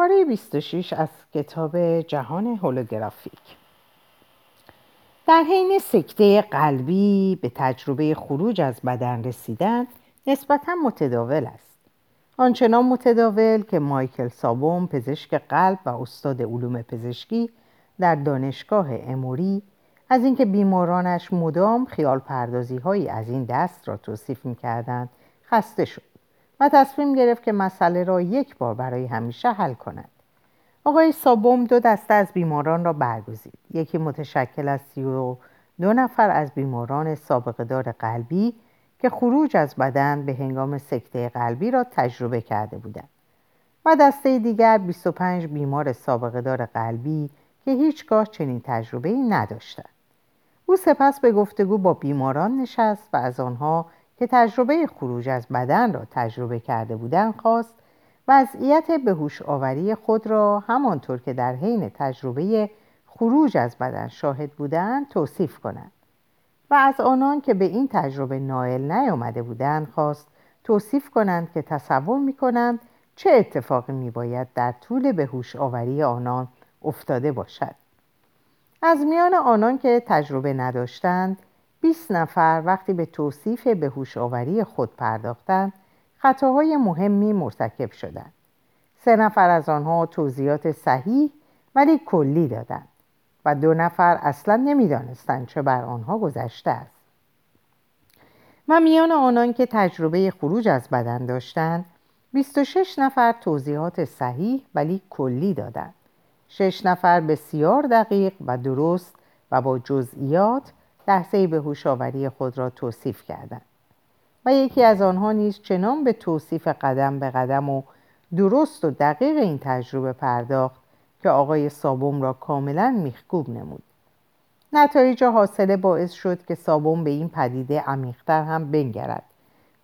پاره 26 از کتاب جهان هولوگرافیک. در حین سکته قلبی به تجربه خروج از بدن رسیدن نسبتاً متداول است. آنچنان متداول که مایکل سابوم، پزشک قلب و استاد علوم پزشکی در دانشگاه اموری، از اینکه بیمارانش مدام خیال پردازی هایی از این دست را توصیف می کردند خسته شد و تصمیم گرفت که مسئله را یک بار برای همیشه حل کند. آقای سابوم 2 دسته از بیماران را برگزید. یکی متشکل از 32 نفر از بیماران سابقه دار قلبی که خروج از بدن به هنگام سکته قلبی را تجربه کرده بودند و دسته دیگر 25 بیمار سابقه دار قلبی که هیچگاه چنین تجربه‌ای نداشتند. او سپس به گفتگو با بیماران نشست و از آنها که تجربه خروج از بدن را تجربه کرده بودند خواست وضعیت به هوش آوری خود را همانطور که در حین تجربه خروج از بدن شاهد بودند توصیف کنند و از آنان که به این تجربه نائل نیامده بودند خواست توصیف کنند که تصور می‌کنند چه اتفاقی می‌باید در طول به هوش آوری آنان افتاده باشد. از میان آنان که تجربه نداشتند 20 نفر وقتی به توصیف به هوش آوری خود پرداختند خطاهای مهمی مرتکب شدند. 3 نفر از آنها توضیحات صحیح ولی کلی دادند و 2 نفر اصلا نمیدانستند چه بر آنها گذشته است. و میان آنان که تجربه خروج از بدن داشتند 26 نفر توضیحات صحیح ولی کلی دادند. 6 نفر بسیار دقیق و درست و با جزئیات لحظه به هوش آوری خود را توصیف کردند و یکی از آنها نیز چنان به توصیف قدم به قدم و درست و دقیق این تجربه پرداخت که آقای سابوم را کاملا میخکوب نمود. نتایج حاصله باعث شد که سابوم به این پدیده عمیق‌تر هم بنگرد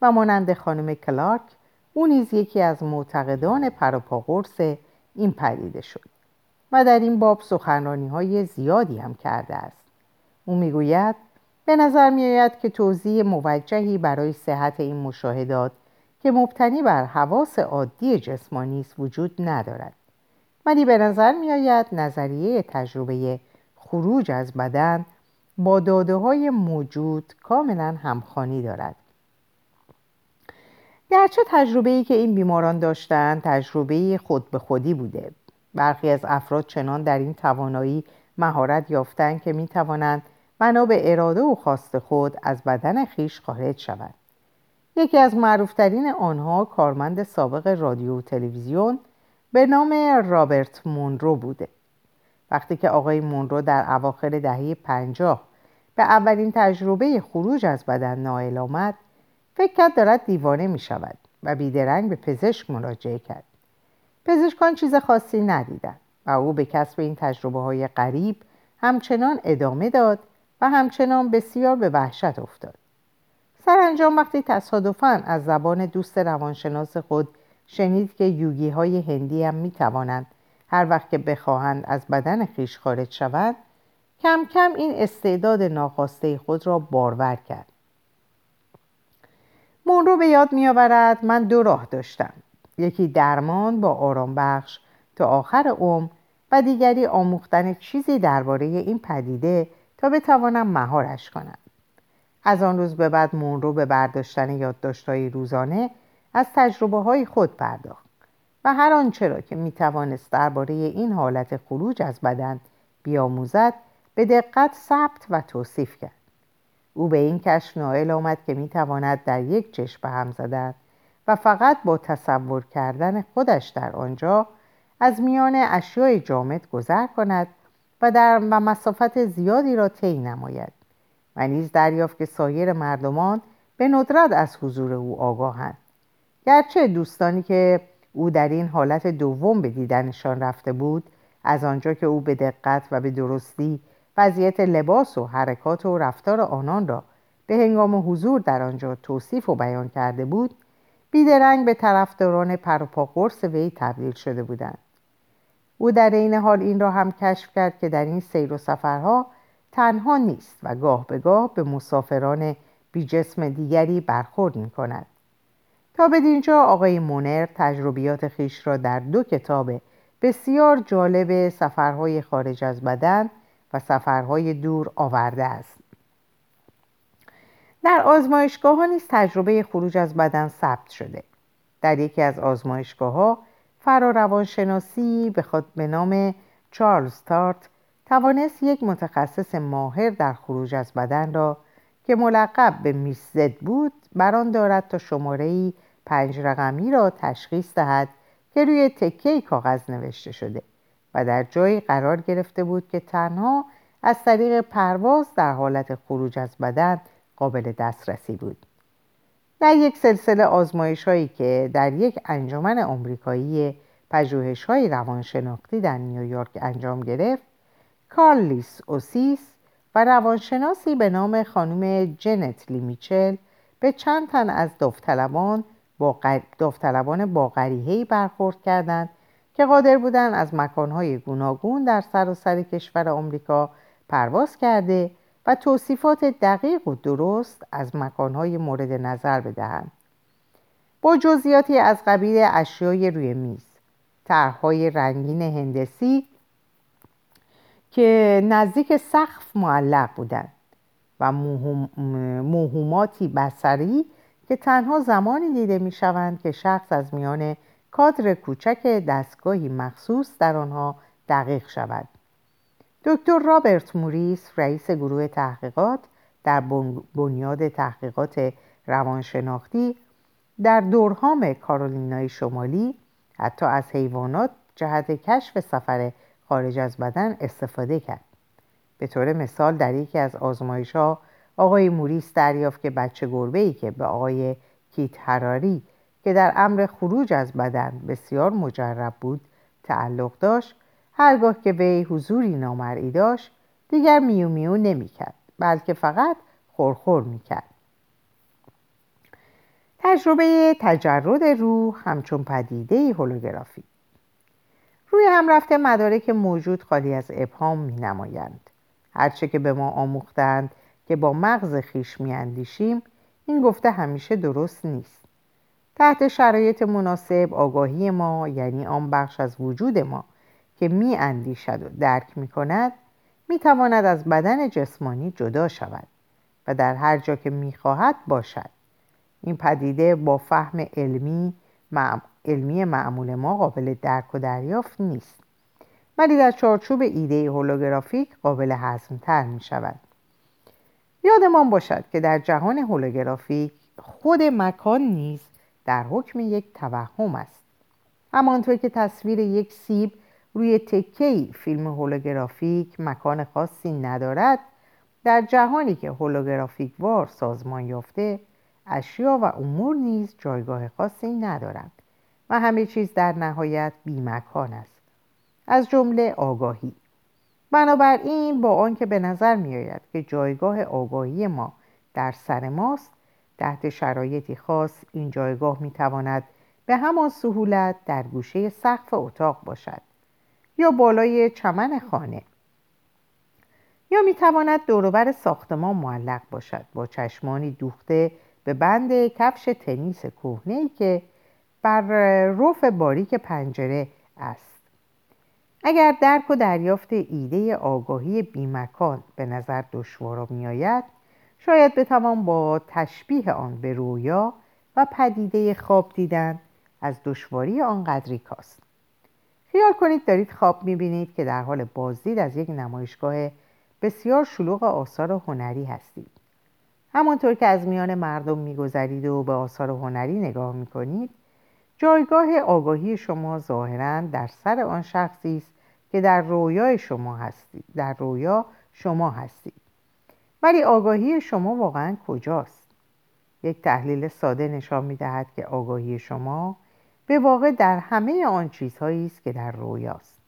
و مانند خانم کلارک او نیز یکی از معتقدان پروپاقرص این پدیده شد و در این باب سخنرانی‌های زیادی هم کرده است. او میگوید به نظر می‌آید که توضیح موجهی برای صحت این مشاهدات که مبتنی بر حواس عادی جسمانی است وجود ندارد. ولی به نظر می‌آید نظریه تجربه خروج از بدن با داده‌های موجود کاملاً همخوانی دارد. گرچه تجربه‌ای که این بیماران داشتند تجربه خود به خودی بوده. برخی از افراد چنان در این توانایی مهارت یافتند که می توانند بنا به اراده و خواست خود از بدن خیش خارج شوند. یکی از معروفترین آنها کارمند سابق رادیو و تلویزیون به نام رابرت مونرو بوده. وقتی که آقای مونرو در اواخر دهه 50 به اولین تجربه خروج از بدن نائل آمد، فکر کرد دارد دیوانه می شود و بیدرنگ به پزشک مراجعه کرد. پزشکان چیز خاصی ندیدند و او به کسب این تجربه های غریب همچنان ادامه داد و همچنان بسیار به وحشت افتاد. سرانجام وقتی تصادفاً از زبان دوست روانشناس خود شنید که یوگی های هندی هم می توانند هر وقت که بخواهند از بدن خیش خارج شوند، کم کم این استعداد ناخواسته خود را بارور کرد. من رو به یاد می آورد من 2 راه داشتم. یکی درمان با آرام بخش تا آخر عمر و دیگری آموختن چیزی درباره این پدیده تا بتوانم مهارش کنم. از آن روز به بعد مونرو به برداشتن یادداشت‌های روزانه از تجربه‌های خود پرداخت و هر آنچه را که می‌توانست درباره این حالت خروج از بدن بیاموزد به دقت ثبت و توصیف کرد. او به این کشف نائل آمد که می‌تواند در یک چشم به هم زدن و فقط با تصور کردن خودش در آنجا از میان اشیای جامد گذر کند و مسافت زیادی را طی نماید. و نیز دریافت که سایر مردمان به ندرت از حضور او آگاهند. گرچه دوستانی که او در این حالت دوم به دیدنشان رفته بود، از آنجا که او به دقت و به درستی وضعیت لباس و حرکات و رفتار آنان را به هنگام حضور در آنجا توصیف و بیان کرده بود، بیدرنگ به طرفداران پروپاقرص وی تبدیل شده بودند. او در این حال این را هم کشف کرد که در این سیر و سفرها تنها نیست و گاه به گاه به مسافران بی جسم دیگری برخورد می کند. تا بدینجا آقای مونر تجربیات خیش را در 2 کتاب بسیار جالب سفرهای خارج از بدن و سفرهای دور آورده است. در آزمایشگاه ها نیز تجربه خروج از بدن ثبت شده. در یکی از آزمایشگاه ها فراروانشناسی به نام چارلز تارت توانست یک متخصص ماهر در خروج از بدن را که ملقب به میس زد بود بران دارد تا شماره‌ای 5 رقمی را تشخیص دهد که روی تکه‌ای کاغذ نوشته شده و در جایی قرار گرفته بود که تنها از طریق پرواز در حالت خروج از بدن قابل دسترسی بود. در یک سلسله آزمایش‌هایی که در یک انجمن آمریکایی پژوهش‌های روانشناختی در نیویورک انجام گرفت، کارلیس اوسیس و روانشناسی به نام خانم جنت لی میچل به چند تن از داوطلبان با قریحه‌ای برخورد کردند که قادر بودند از مکان‌های گوناگون در سراسر کشور آمریکا پرواز کرده و توصیفات دقیق و درست از مکان‌های مورد نظر بدهند، با جزئیاتی از قبیل اشیای روی میز، طرح‌های رنگین هندسی که نزدیک سقف معلق بودند و موهوماتی بصری که تنها زمانی دیده می‌شوند که شخص از میان کادر کوچک دستگاهی مخصوص در آنها دقیق شود. دکتر رابرت موریس، رئیس گروه تحقیقات در بنیاد تحقیقات روانشناختی در دورهام کارولینای شمالی، حتی از حیوانات جهت کشف سفر خارج از بدن استفاده کرد. به طور مثال در یکی از آزمایش‌ها آقای موریس دریافت که بچه گربه‌ای که به آقای کیت هراری که در امر خروج از بدن بسیار مجرب بود تعلق داشت، هرگاه که وی حضوری نامرئی داشت دیگر میو میو نمی کرد، بلکه فقط خورخور می کرد. تجربه تجرد روح همچون پدیده هولوگرافی. روی هم رفته مدارک موجود خالی از ابهام می نمایند. هرچه که به ما آموختند که با مغز خویش می اندیشیم، این گفته همیشه درست نیست. تحت شرایط مناسب آگاهی ما، یعنی آن بخش از وجود ما که می اندیشد و درک می کند، می تواند از بدن جسمانی جدا شود و در هر جا که می خواهد باشد. این پدیده با فهم علمی معمول ما قابل درک و دریافت نیست، ولی در چارچوب ایده هولوگرافیک قابل هضم‌تر می شود. یادمان باشد که در جهان هولوگرافیک خود مکان نیز در حکم یک توهم است. همانطور که تصویر یک سیب روی تکه‌ای فیلم هولوگرافیک مکان خاصی ندارد، در جهانی که هولوگرافیک وار سازمان یافته، اشیا و امور نیز جایگاه خاصی ندارند و همه چیز در نهایت بی‌مکان است، از جمله آگاهی. بنابراین با آنکه به نظر می‌آید که جایگاه آگاهی ما در سر ماست، تحت شرایطی خاص این جایگاه می‌تواند به همان سهولت در گوشه سقف اتاق باشد یا بالای چمن خانه، یا می‌تواند دوروبر ساختمان معلق باشد با چشمانی دوخته به بند کفش تنیس کهنه‌ای که بر رف باریک پنجره است. اگر درک و دریافت ایده آگاهی بی‌مکان به نظر دشوار می‌آید، شاید بتوان با تشبیه آن به رویا و پدیده خواب دیدن از دشواری آن قدری کاست. خیال کنید دارید خواب می‌بینید که در حال بازدید از یک نمایشگاه بسیار شلوغ آثار هنری هستید. همانطور که از میان مردم می‌گذرید و به آثار هنری نگاه می‌کنید، جایگاه آگاهی شما ظاهراً در سر آن شخصی است که در رویا شما هستید. ولی آگاهی شما واقعاً کجاست؟ یک تحلیل ساده نشان می‌دهد که آگاهی شما به واقع در همه آن چیزهایی است که در رویاست،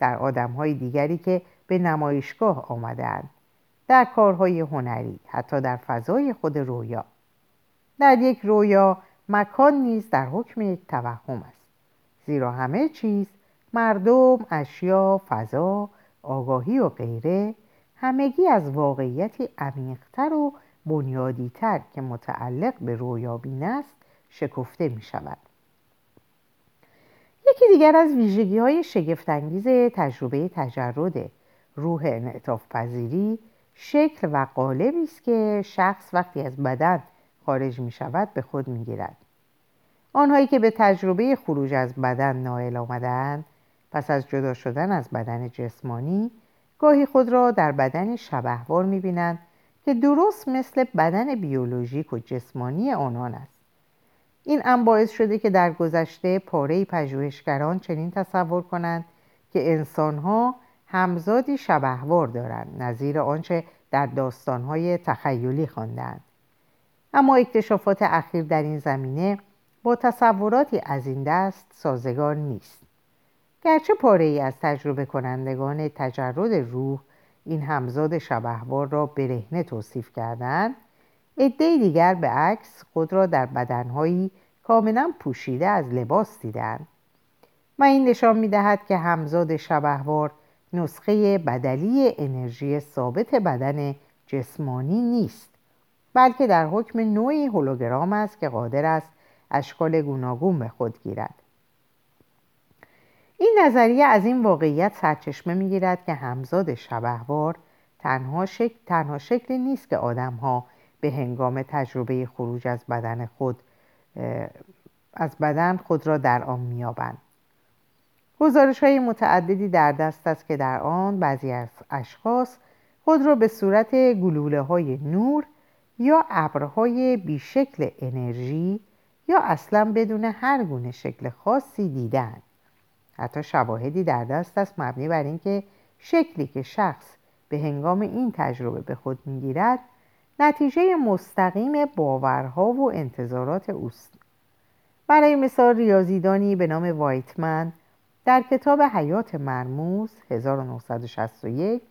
در آدم‌های دیگری که به نمایشگاه آمده‌اند، در کارهای هنری، حتی در فضای خود رویا. در یک رویا مکان نیز در حکم یک توهم است، زیرا همه چیز، مردم، اشیا، فضا، آگاهی و غیره، همگی از واقعیتی عمیق‌تر و بنیادی‌تر که متعلق به رویابین است شکفته می‌شوند. یکی دیگر از ویژگی‌های شگفت‌انگیز تجربه تجرد روح انعطاف‌پذیری شکل و قالبی است که شخص وقتی از بدن خارج می‌شود به خود می‌گیرد. آنهایی که به تجربه خروج از بدن نائل آمدند پس از جدا شدن از بدن جسمانی گاهی خود را در بدن شبهوار می‌بینند که درست مثل بدن بیولوژیک و جسمانی آنان است. این هم باعث شده که در گذشته پاره‌ای پژوهشگران چنین تصور کنند که انسان‌ها همزادی شبهوار دارند، نظیر آنچه در داستان‌های تخیلی خوانده‌اند. اما اکتشافات اخیر در این زمینه با تصوراتی از این دست سازگار نیست. گرچه پاره‌ای از تجربه کنندگان تجرد روح این همزاد شبهوار را برهنه توصیف کردند، عده‌ای دیگر به عکس خود را در بدنهایی کاملا پوشیده از لباس دیدند و این نشان می‌دهد که همزاد شبهوار نسخه بدلی انرژی ثابت بدن جسمانی نیست، بلکه در حکم نوعی هولوگرام است که قادر است اشکال گوناگون به خود گیرد. این نظریه از این واقعیت سرچشمه می‌گیرد که همزاد شبهوار تنها شکلی نیست که آدم‌ها به هنگام تجربه خروج از بدن خود را در آن می‌یابند. گزارش‌های متعددی در دست است که در آن بعضی از اشخاص خود را به صورت گلوله‌های نور یا ابرهای بیشکل انرژی یا اصلاً بدون هر گونه شکل خاصی دیدند. حتی شواهدی در دست است مبنی بر اینکه شکلی که شخص به هنگام این تجربه به خود می‌گیرد نتیجه مستقیم باورها و انتظارات اوست. برای مثال ریاضیدانی به نام وایتمن در کتاب حیات مرموز 1961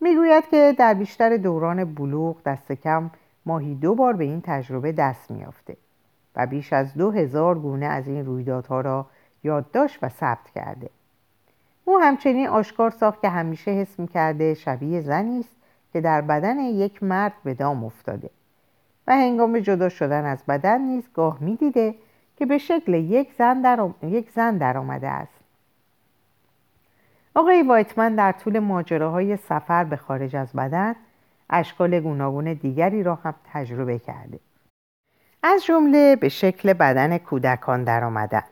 میگوید که در بیشتر دوران بلوغ دست کم ماهی 2 بار به این تجربه دست میافته و بیش از 2000 گونه از این رویدادها را یادداشت و ثبت کرده. او همچنین آشکار ساخت که همیشه حس میکرده شبیه زنی است که در بدن یک مرد به دام افتاده و هنگام جدا شدن از بدن نیز گاه می‌دیده که به شکل یک زن در آمده است. آقای وایتمن در طول ماجراهای سفر به خارج از بدن اشکال گوناگون دیگری را هم تجربه کرده، از جمله به شکل بدن کودکان در آمدن،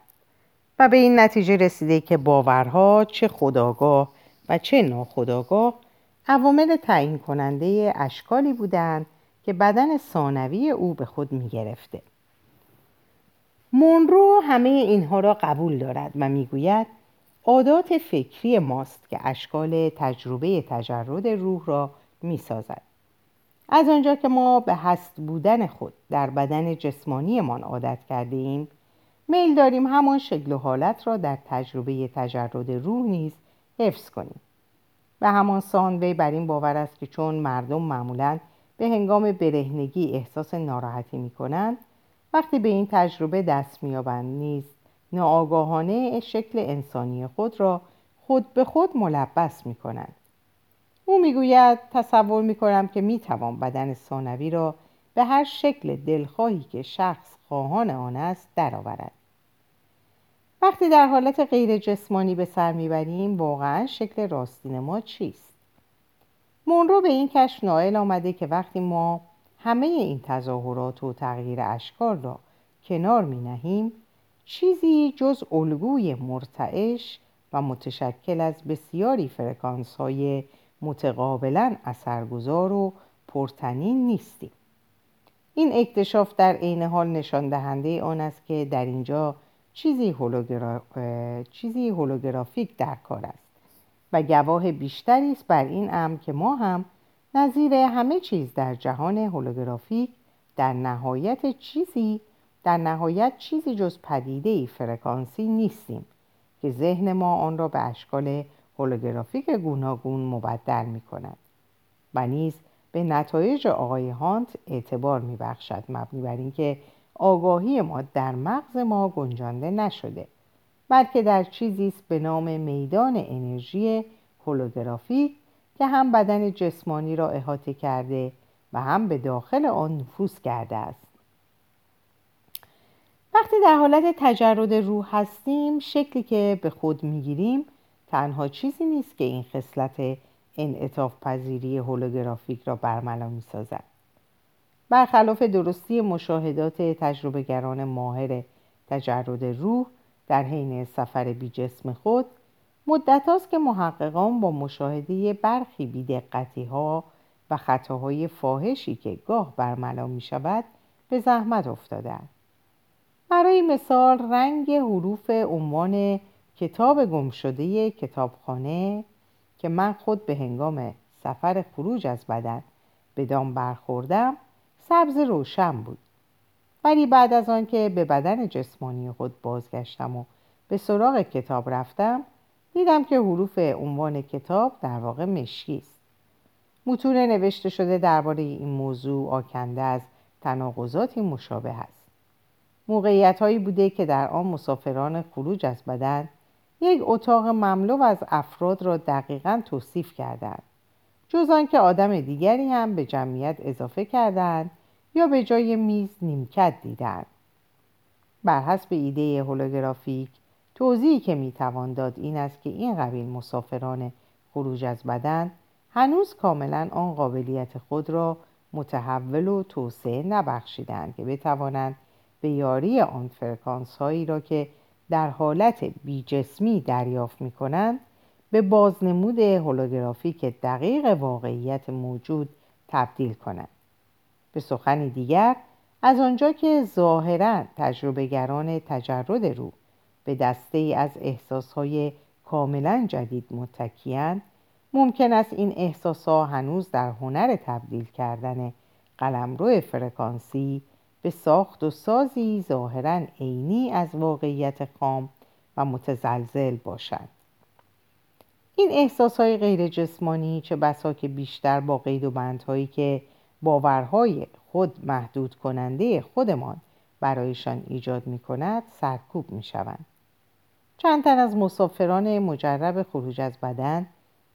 و به این نتیجه رسیده که باورها چه خودآگاه و چه ناخودآگاه عوامل تعیین کننده اشکالی بودند که بدن ثانوی او به خود می‌گرفته. مونرو همه اینها را قبول دارد و می‌گوید عادات فکری ماست که اشکال تجربه تجرد روح را می‌سازد. از آنجا که ما به هست بودن خود در بدن جسمانیمان عادت کردیم، میل داریم همان شکل و حالت را در تجربه تجرد روح نیز حفظ کنیم. و همان سان وی بر این باور است که چون مردم معمولاً به هنگام برهنگی احساس ناراحتی می‌کنند، وقتی به این تجربه دست می‌یابند نیز ناآگاهانه شکل انسانی خود را خود به خود ملبس می‌کنند. او می‌گوید تصور می‌کنم که می‌توان بدن ثانوی را به هر شکل دلخواهی که شخص خواهان آن است درآورد. وقتی در حالت غیر جسمانی به سر میبریم واقعا شکل راستین ما چیست؟ مونرو به این کشف نائل آمده که وقتی ما همه این تظاهرات و تغییر اشکال را کنار می نهیم چیزی جز الگوی مرتعش و متشکل از بسیاری فرکانس های متقابلا اثرگذار و پرتنین نیستیم. این اکتشاف در عین حال نشان دهنده آن است که در اینجا چیزی هولوگرافیک در کار است و گواه بیشتری است بر این امر که ما هم نظیر همه چیز در جهان هولوگرافیک در نهایت چیزی جز پدیده‌ای فرکانسی نیستیم که ذهن ما آن را به اشکال هولوگرافیک گوناگون مبدل می‌کند و نیز به نتایج آقای هانت اعتبار می‌بخشد، مبنی بر اینکه آگاهی ما در مغز ما گنجانده نشده، بلکه در چیزی است به نام میدان انرژی هولوگرافیک که هم بدن جسمانی را احاطه کرده و هم به داخل آن نفوذ کرده است. وقتی در حالت تجرد روح هستیم، شکلی که به خود میگیریم تنها چیزی نیست که این خصلت انعطاف پذیری هولوگرافیک را برملا میسازد. برخلاف درستی مشاهدات تجربه‌گران ماهر تجرد روح در حین سفر بی جسم خود، مدت هاست که محققان با مشاهده برخی بی‌دقتی‌ها و خطاهای فاحشی که گاه برملا می شود به زحمت افتادند. برای مثال رنگ حروف عنوان کتاب گمشده کتابخانه که من خود به هنگام سفر خروج از بدن به دام برخوردم سبز روشن بود، ولی بعد از آن که به بدن جسمانی خود بازگشتم و به سراغ کتاب رفتم دیدم که حروف عنوان کتاب در واقع مشکی است. متون نوشته شده درباره این موضوع آکنده از تناقضاتی مشابه است. موقعیت‌هایی بوده که در آن مسافران خروج از بدن یک اتاق مملو از افراد را دقیقاً توصیف کردند، جز آنکه آدم دیگری هم به جمعیت اضافه کردند یا به جای میز نیمکت دیدند. بر حسب ایده هولوگرافیک توضیحی که میتوان داد این است که این قبیل مسافران خروج از بدن هنوز کاملا آن قابلیت خود را متحول و توسعه نبخشیدند که بتوانند به یاری آن فرکانس هایی را که در حالت بی جسمی دریافت می کنند به بازنمود هولوگرافیک دقیق واقعیت موجود تبدیل کنند. به سخن دیگر، از آنجا که ظاهراً تجربه‌گران تجرد روح به دسته‌ای از احساس‌های کاملاً جدید متکی‌اند، ممکن است این احساس‌ها هنوز در هنر تبدیل کردن قلمرو فرکانسی به ساخت و سازی ظاهراً عینی از واقعیت خام و متزلزل باشند. این احساس‌های غیر جسمانی چه بسا که بیشتر با قید و بندهایی که باورهای خود محدود کننده خودمان برایشان ایجاد می کند سرکوب می شوند. چند تن از مسافران مجرب خروج از بدن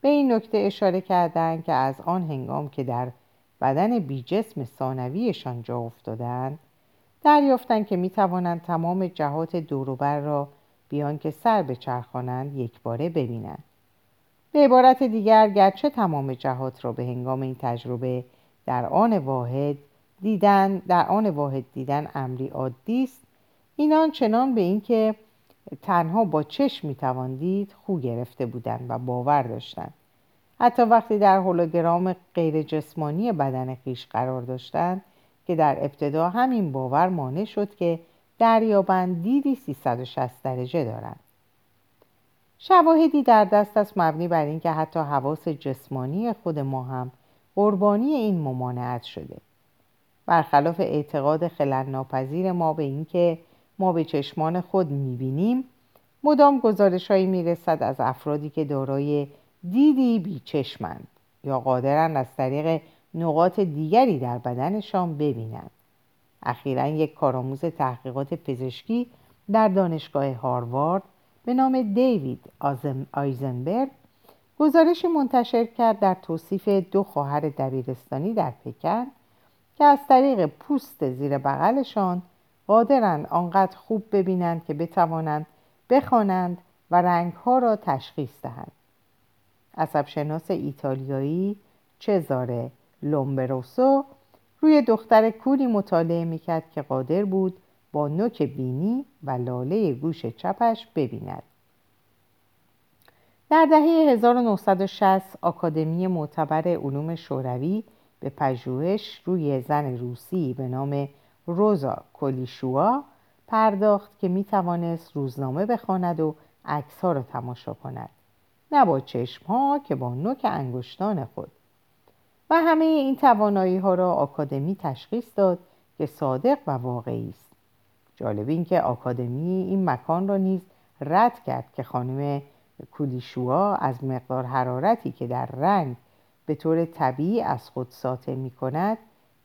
به این نکته اشاره کردند که از آن هنگام که در بدن بی جسم ثانویشان جا افتادند دریافتند که می توانند تمام جهات دوروبر را بیان که سر به چرخانند یک باره ببینند. به عبارت دیگر، گرچه تمام جهات را به هنگام این تجربه در آن واحد دیدن امری عادی است، اینان چنان به اینکه تنها با چشم میتوان دید خو گرفته بودند و باور داشتند. حتی وقتی در هولوگرام غیر جسمانی بدن خویش قرار داشتند که در ابتدا همین باور مانع شد که دریابند دیدی 360 درجه دارند. شواهدی در دست است مبنی بر اینکه حتی حواس جسمانی خود ما هم قربانی این ممانعت شده. برخلاف اعتقاد خلل‌ناپذیر ما به اینکه ما به چشمان خود می‌بینیم، مدام گزارش‌هایی می‌رسد از افرادی که دارای دیدی بی‌چشمند یا قادرند از طریق نقاط دیگری در بدنشان ببینند. اخیراً یک کارآموز تحقیقات پزشکی در دانشگاه هاروارد به نام دیوید آیزنبرگ گزارشی منتشر کرد در توصیف دو خواهر دبیرستانی در پکن که از طریق پوست زیر بغلشان قادرند آنقدر خوب ببینند که بتوانند بخوانند و رنگ‌ها را تشخیص دهند. عصبشناس ایتالیایی چزاره لومبروسو روی دختر کوری مطالعه می‌کرد که قادر بود با نوک بینی و لاله گوش چپش ببیند. در دهه 1960 آکادمی معتبر علوم شوروی به پژوهش روی زن روسی به نام روزا کولیشووا پرداخت که میتوانست روزنامه بخواند و عکس‌ها را تماشا کند، نه با چشم‌ها که با نوک انگشتان خود. و همه این توانایی‌ها را آکادمی تشخیص داد که صادق و واقعی است. جالب این که آکادمی این مکان را نیز رد کرد که خانم کولیشووا از مقدار حرارتی که در رنگ به طور طبیعی از خود ساطع می کند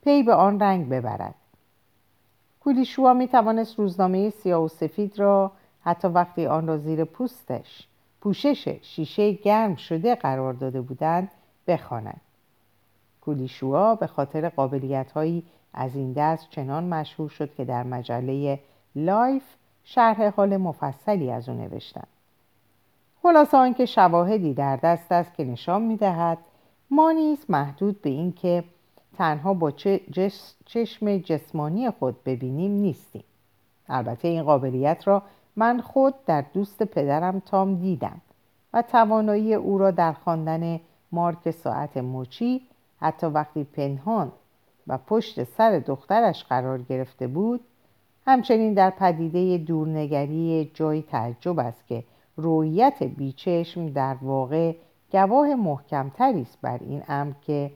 پی به آن رنگ ببرد. کولیشووا می توانست روزنامه سیاه و سفید را حتی وقتی آن را زیر پوشش شیشه گرم شده قرار داده بودند بخواند. کولیشووا به خاطر قابلیت‌هایی از این دست چنان مشهور شد که در مجله لایف شرح حال مفصلی از او نوشتند. خلاصه آنکه شواهدی در دست است که نشان می‌دهد ما نیز محدود به این که تنها با چشم جسمانی خود ببینیم نیستیم. البته این قابلیت را من خود در دوست پدرم تام دیدم و توانایی او را در خواندن مارک ساعت مچی حتی وقتی پنهان و پشت سر دخترش قرار گرفته بود، همچنین در پدیده دورنگری جای تعجب است که رؤیت بیچشم در واقع گواه محکم‌تری است بر این امر که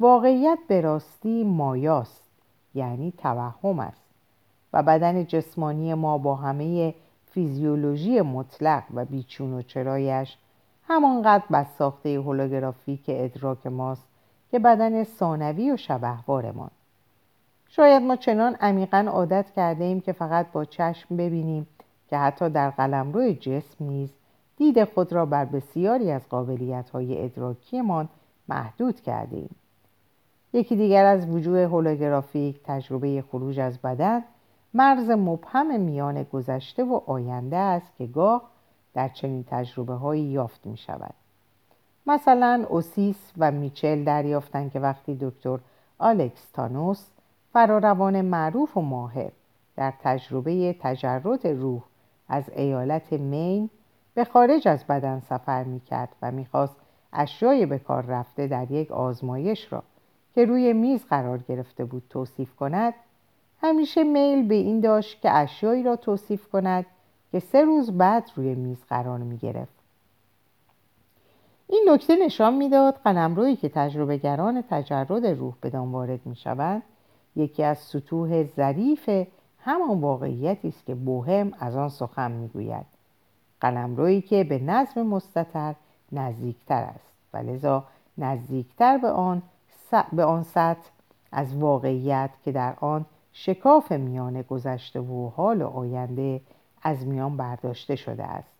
واقعیت به راستی مایاست، یعنی توهم است، و بدن جسمانی ما با همه فیزیولوژی مطلق و بیچون و چرایش همانقدر بس ساخته هولوگرافیک ادراک ماست که بدن ثانوی و شبهوارمان. شاید ما چنان عمیقاً عادت کرده ایم که فقط با چشم ببینیم که حتی در قلمرو جسم نیز دید خود را بر بسیاری از قابلیت‌های ادراکیمان محدود کرده ایم. یکی دیگر از وجوه هولوگرافیک، تجربه خروج از بدن، مرز مبهم میان گذشته و آینده است که گاه در چنین تجربه‌هایی یافت می‌شود. مثلا اوسیس و میچل دریافتند که وقتی دکتر آلکس تانوس، فراروان معروف و ماهر، در تجربه تجرد روح از ایالت مین به خارج از بدن سفر می‌کرد و می‌خواست اشیای به کار رفته در یک آزمایش را که روی میز قرار گرفته بود توصیف کند، همیشه میل به این داشت که اشیایی را توصیف کند که 3 روز بعد روی میز قرار می‌گرفت. این نکته نشان می‌داد قلمرویی که تجربه‌گران تجرد روح بدان وارد می‌شوند یکی از سطوح ظریف همان واقعیتی است که بوهم از آن سخن می‌گوید، قلمرویی که به نظم مستتر نزدیکتر است و لذا نزدیکتر به آن سطح از واقعیت که در آن شکاف میان گذشته و حال و آینده از میان برداشته شده است.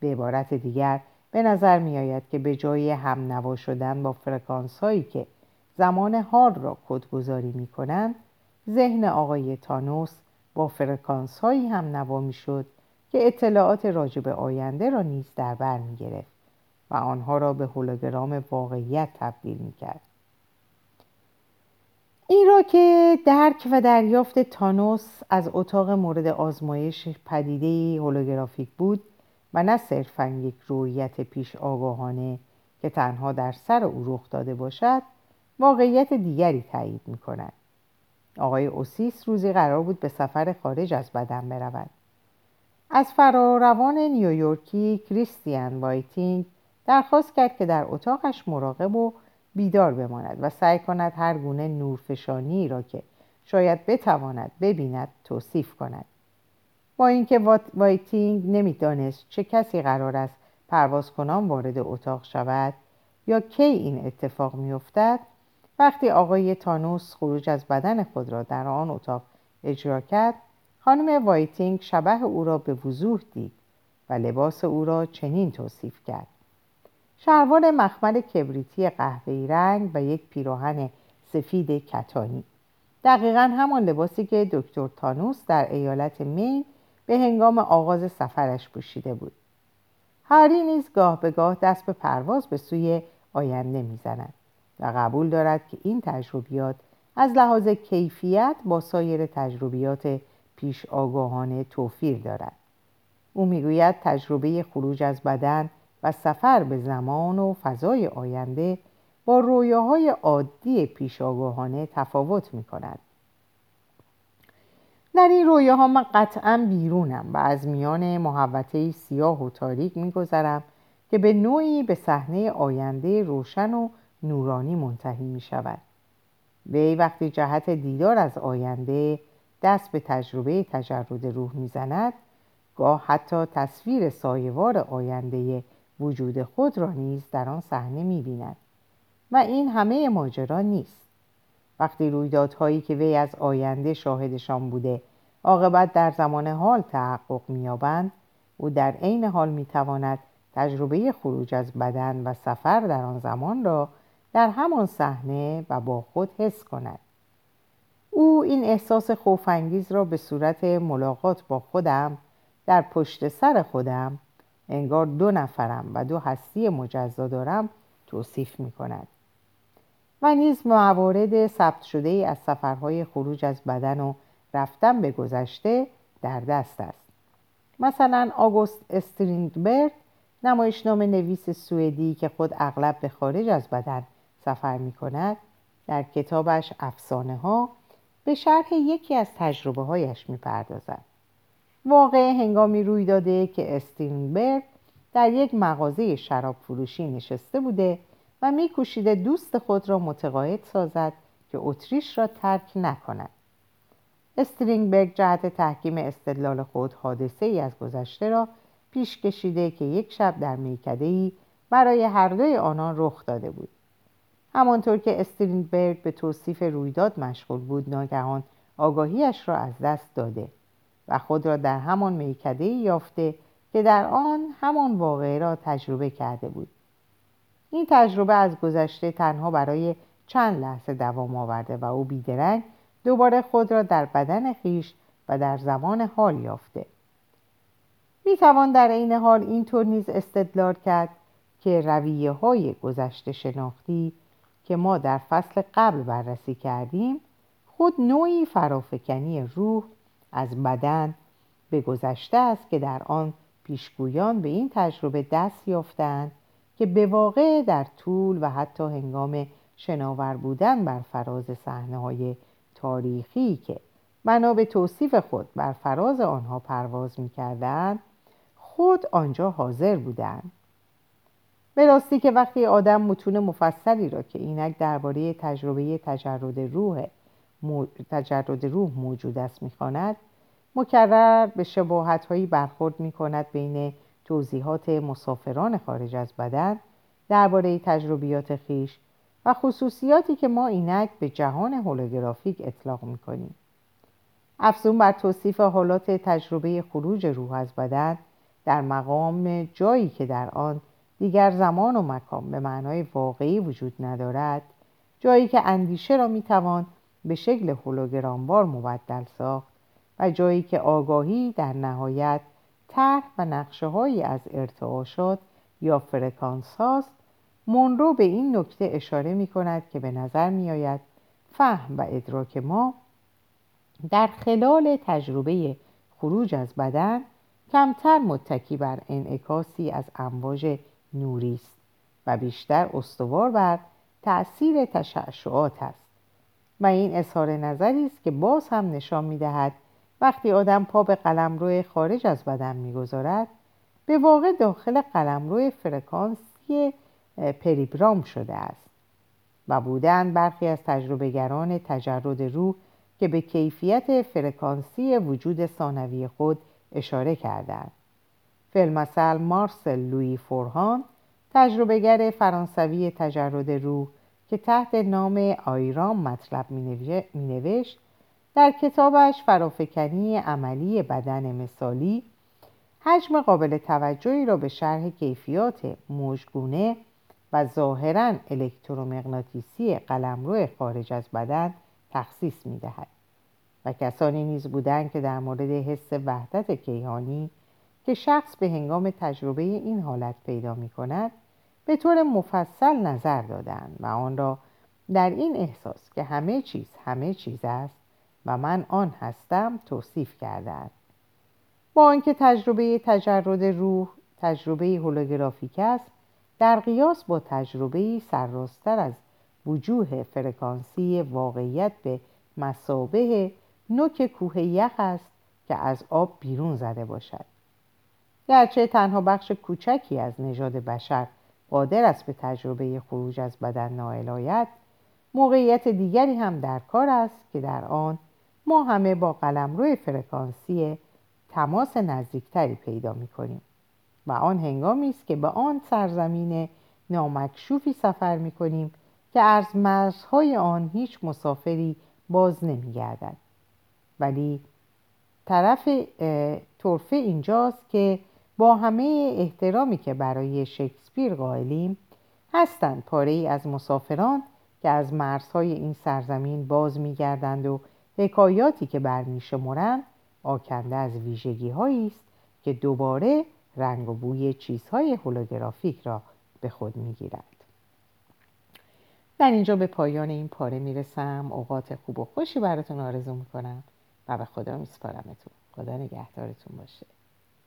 به عبارت دیگر به نظر می آید که به جای هم نوا شدن با فرکانس هایی که زمان حال را کدگذاری می کنند، ذهن آقای تانوس با فرکانس هایی هم نوا می شد که اطلاعات راجع به آینده را نیز در بر می گرفت و آنها را به هولوگرام واقعیت تبدیل می کرد. این را که درک و دریافت تانوس از اتاق مورد آزمایش پدیده‌ای هولوگرافیک بود و نه صرفاً یک رؤیت پیش آگاهانه که تنها در سر او رخ داده باشد، واقعیت دیگری تایید می‌کند. آقای اوسیس روزی قرار بود به سفر خارج از بدن برود. از فراروان نیویورکی کریستیان وایتینگ درخواست کرد که در اتاقش مراقب و بیدار بماند و سعی کند هر گونه نورفشانی را که شاید بتواند ببیند توصیف کند. با اینکه وایتینگ نمی‌دانست چه کسی قرار است پروازکنان وارد اتاق شود یا کی این اتفاق می‌افتد، وقتی آقای تانوس خروج از بدن خود را در آن اتاق اجرا کرد، خانم وایتینگ شبح او را به وضوح دید و لباس او را چنین توصیف کرد: شلوار مخمل کبریتی قهوه‌ای رنگ و یک پیراهن سفید کتانی، دقیقاً همان لباسی که دکتر تانوس در ایالت مین به هنگام آغاز سفرش پوشیده بود. هاری نیز گاه به گاه دست به پرواز به سوی آینده می‌زند و قبول دارد که این تجربیات از لحاظ کیفیت با سایر تجربیات پیش آگاهانه توفیر دارد. او می‌گوید تجربه خروج از بدن و سفر به زمان و فضای آینده با رویاهای عادی پیشاگاهانه تفاوت می کند. در این رویاها من قطعاً بیرونم و از میان محوطه‌ای سیاه و تاریک می گذرم که به نوعی به صحنه آینده روشن و نورانی منتهی می شود. وی وقتی جهت دیدار از آینده دست به تجربه تجرد روح می زند، گاه حتی تصویر سایه‌وار آینده وجود خود را نیز در آن صحنه می‌بیند و این همه ماجرا نیست. وقتی رویدادهایی که وی از آینده شاهدشان بوده عاقبت در زمان حال تحقق می‌یابند، او در عین حال می‌تواند تجربه خروج از بدن و سفر در آن زمان را در همان صحنه و با خود حس کند. او این احساس خوف‌انگیز را به صورت ملاقات با خودم در پشت سر خودم، انگار دو نفرم و دو هستی مجزا دارم، توصیف می کند. و نیز موارد ثبت شده ای از سفرهای خروج از بدن و رفتن به گذشته در دست است. مثلا آگوست استریندبرگ، نمایشنامه نویس سوئدی که خود اغلب به خارج از بدن سفر می کند، در کتابش افسانه ها به شرح یکی از تجربه هایش می پردازد. واقع هنگامی روی داده که استریندبرگ در یک مغازه شراب فروشی نشسته بوده و می کوشیده دوست خود را متقاعد سازد که اتریش را ترک نکند. استریندبرگ جهت تحکیم استدلال خود حادثه ای از گذشته را پیش کشیده که یک شب در میکده‌ای برای هر دوی آنان رخ داده بود. همانطور که استریندبرگ به توصیف رویداد مشغول بود، ناگهان آگاهیش را از دست داده و خود را در همان میکده‌ای یافته که در آن همان واقعه را تجربه کرده بود. این تجربه از گذشته تنها برای چند لحظه دوام آورده و او بیدرنگ دوباره خود را در بدن خویش و در زمان حال یافته. می توان در این حال اینطور نیز استدلال کرد که رویه های گذشته شناختی که ما در فصل قبل بررسی کردیم، خود نوعی فرافکنی روح از بدن به گذشته است که در آن پیشگویان به این تجربه دست یافتند که به واقع در طول و حتی هنگام شناور بودن بر فراز صحنه‌های تاریخی که بنا به توصیف خود بر فراز آنها پرواز می‌کردند، خود آنجا حاضر بودند. به راستی که وقتی آدم متون مفصلی را که اینک درباره تجربه تجرد روح موجود است می‌خواند، مکرر به شباهت‌هایی برخورد می‌کند بین توضیحات مسافران خارج از بدن درباره تجربیات خویش و خصوصیاتی که ما اینک به جهان هولوگرافیک اطلاق می‌کنیم. افزون بر توصیف حالات تجربه خروج روح از بدن در مقام جایی که در آن دیگر زمان و مکان به معنای واقعی وجود ندارد، جایی که اندیشه را می‌توان به شکل هولوگراموار مبدل ساخت و جایی که آگاهی در نهایت طرح و نقشه‌هایی از ارتعاشات یا فرکانس هاست، مونرو به این نکته اشاره می‌کند که به نظر می‌آید فهم و ادراک ما در خلال تجربه خروج از بدن کمتر متکی بر انعکاسی از امواج نوری است و بیشتر استوار بر تأثیر تشعشعات است. و این اظهار نظری است که باز هم نشان می‌دهد وقتی آدم پا به قلمرو خارج از بدن می‌گذارد، به واقع داخل قلمرو فرکانسی پریبرام شده است. و بودن برخی از تجربه‌گران تجرد روح که به کیفیت فرکانسی وجود ثانوی خود اشاره کردند. فیلمسل مارسل لوی فورهان، تجربه‌گر فرانسوی تجرد روح که تحت نام آیرام مطلب می‌نوشت، در کتابش فرافکنی عملی بدن مثالی، حجم قابل توجهی را به شرح کیفیات موجگونه و ظاهراً الکترومغناطیسی قلمرو خارج از بدن تخصیص می‌دهد. و کسانی نیز بودند که در مورد حس وحدت کیهانی که شخص به هنگام تجربه این حالت پیدا می‌کند، به طور مفصل نظر دادند و آن را در این احساس که همه چیز است و من آن هستم توصیف کردند. با آنکه تجربه تجرد روح تجربه هولوگرافیک است، در قیاس با تجربه سرراستر از وجوه فرکانسی واقعیت به مثابه نوک کوه یخ است که از آب بیرون زده باشد. گرچه تنها بخش کوچکی از نژاد بشر قادر است به تجربه خروج از بدن نائل آید، موقعیت دیگری هم در کار است که در آن ما همه با قلمرو فرکانسی تماس نزدیکتری پیدا می‌کنیم و آن هنگامی است که به آن سرزمین نامکشوفی سفر می‌کنیم که از مرزهای آن هیچ مسافری باز نمی‌گردد. ولی طرفه اینجاست که با همه احترامی که برای شکسپیر قائلیم، هستند پاره‌ای از مسافران که از مرزهای این سرزمین باز می‌گردند و حکایاتی که برمی‌شمرند آکنده از ویژگی‌هایی است که دوباره رنگ و بوی چیزهای هولوگرافیک را به خود می‌گیرد. من اینجا به پایان این پاره میرسم. اوقات خوب و خوشی براتون آرزو میکنم و به خدا میسپارمتون. خدا نگهدارتون باشه.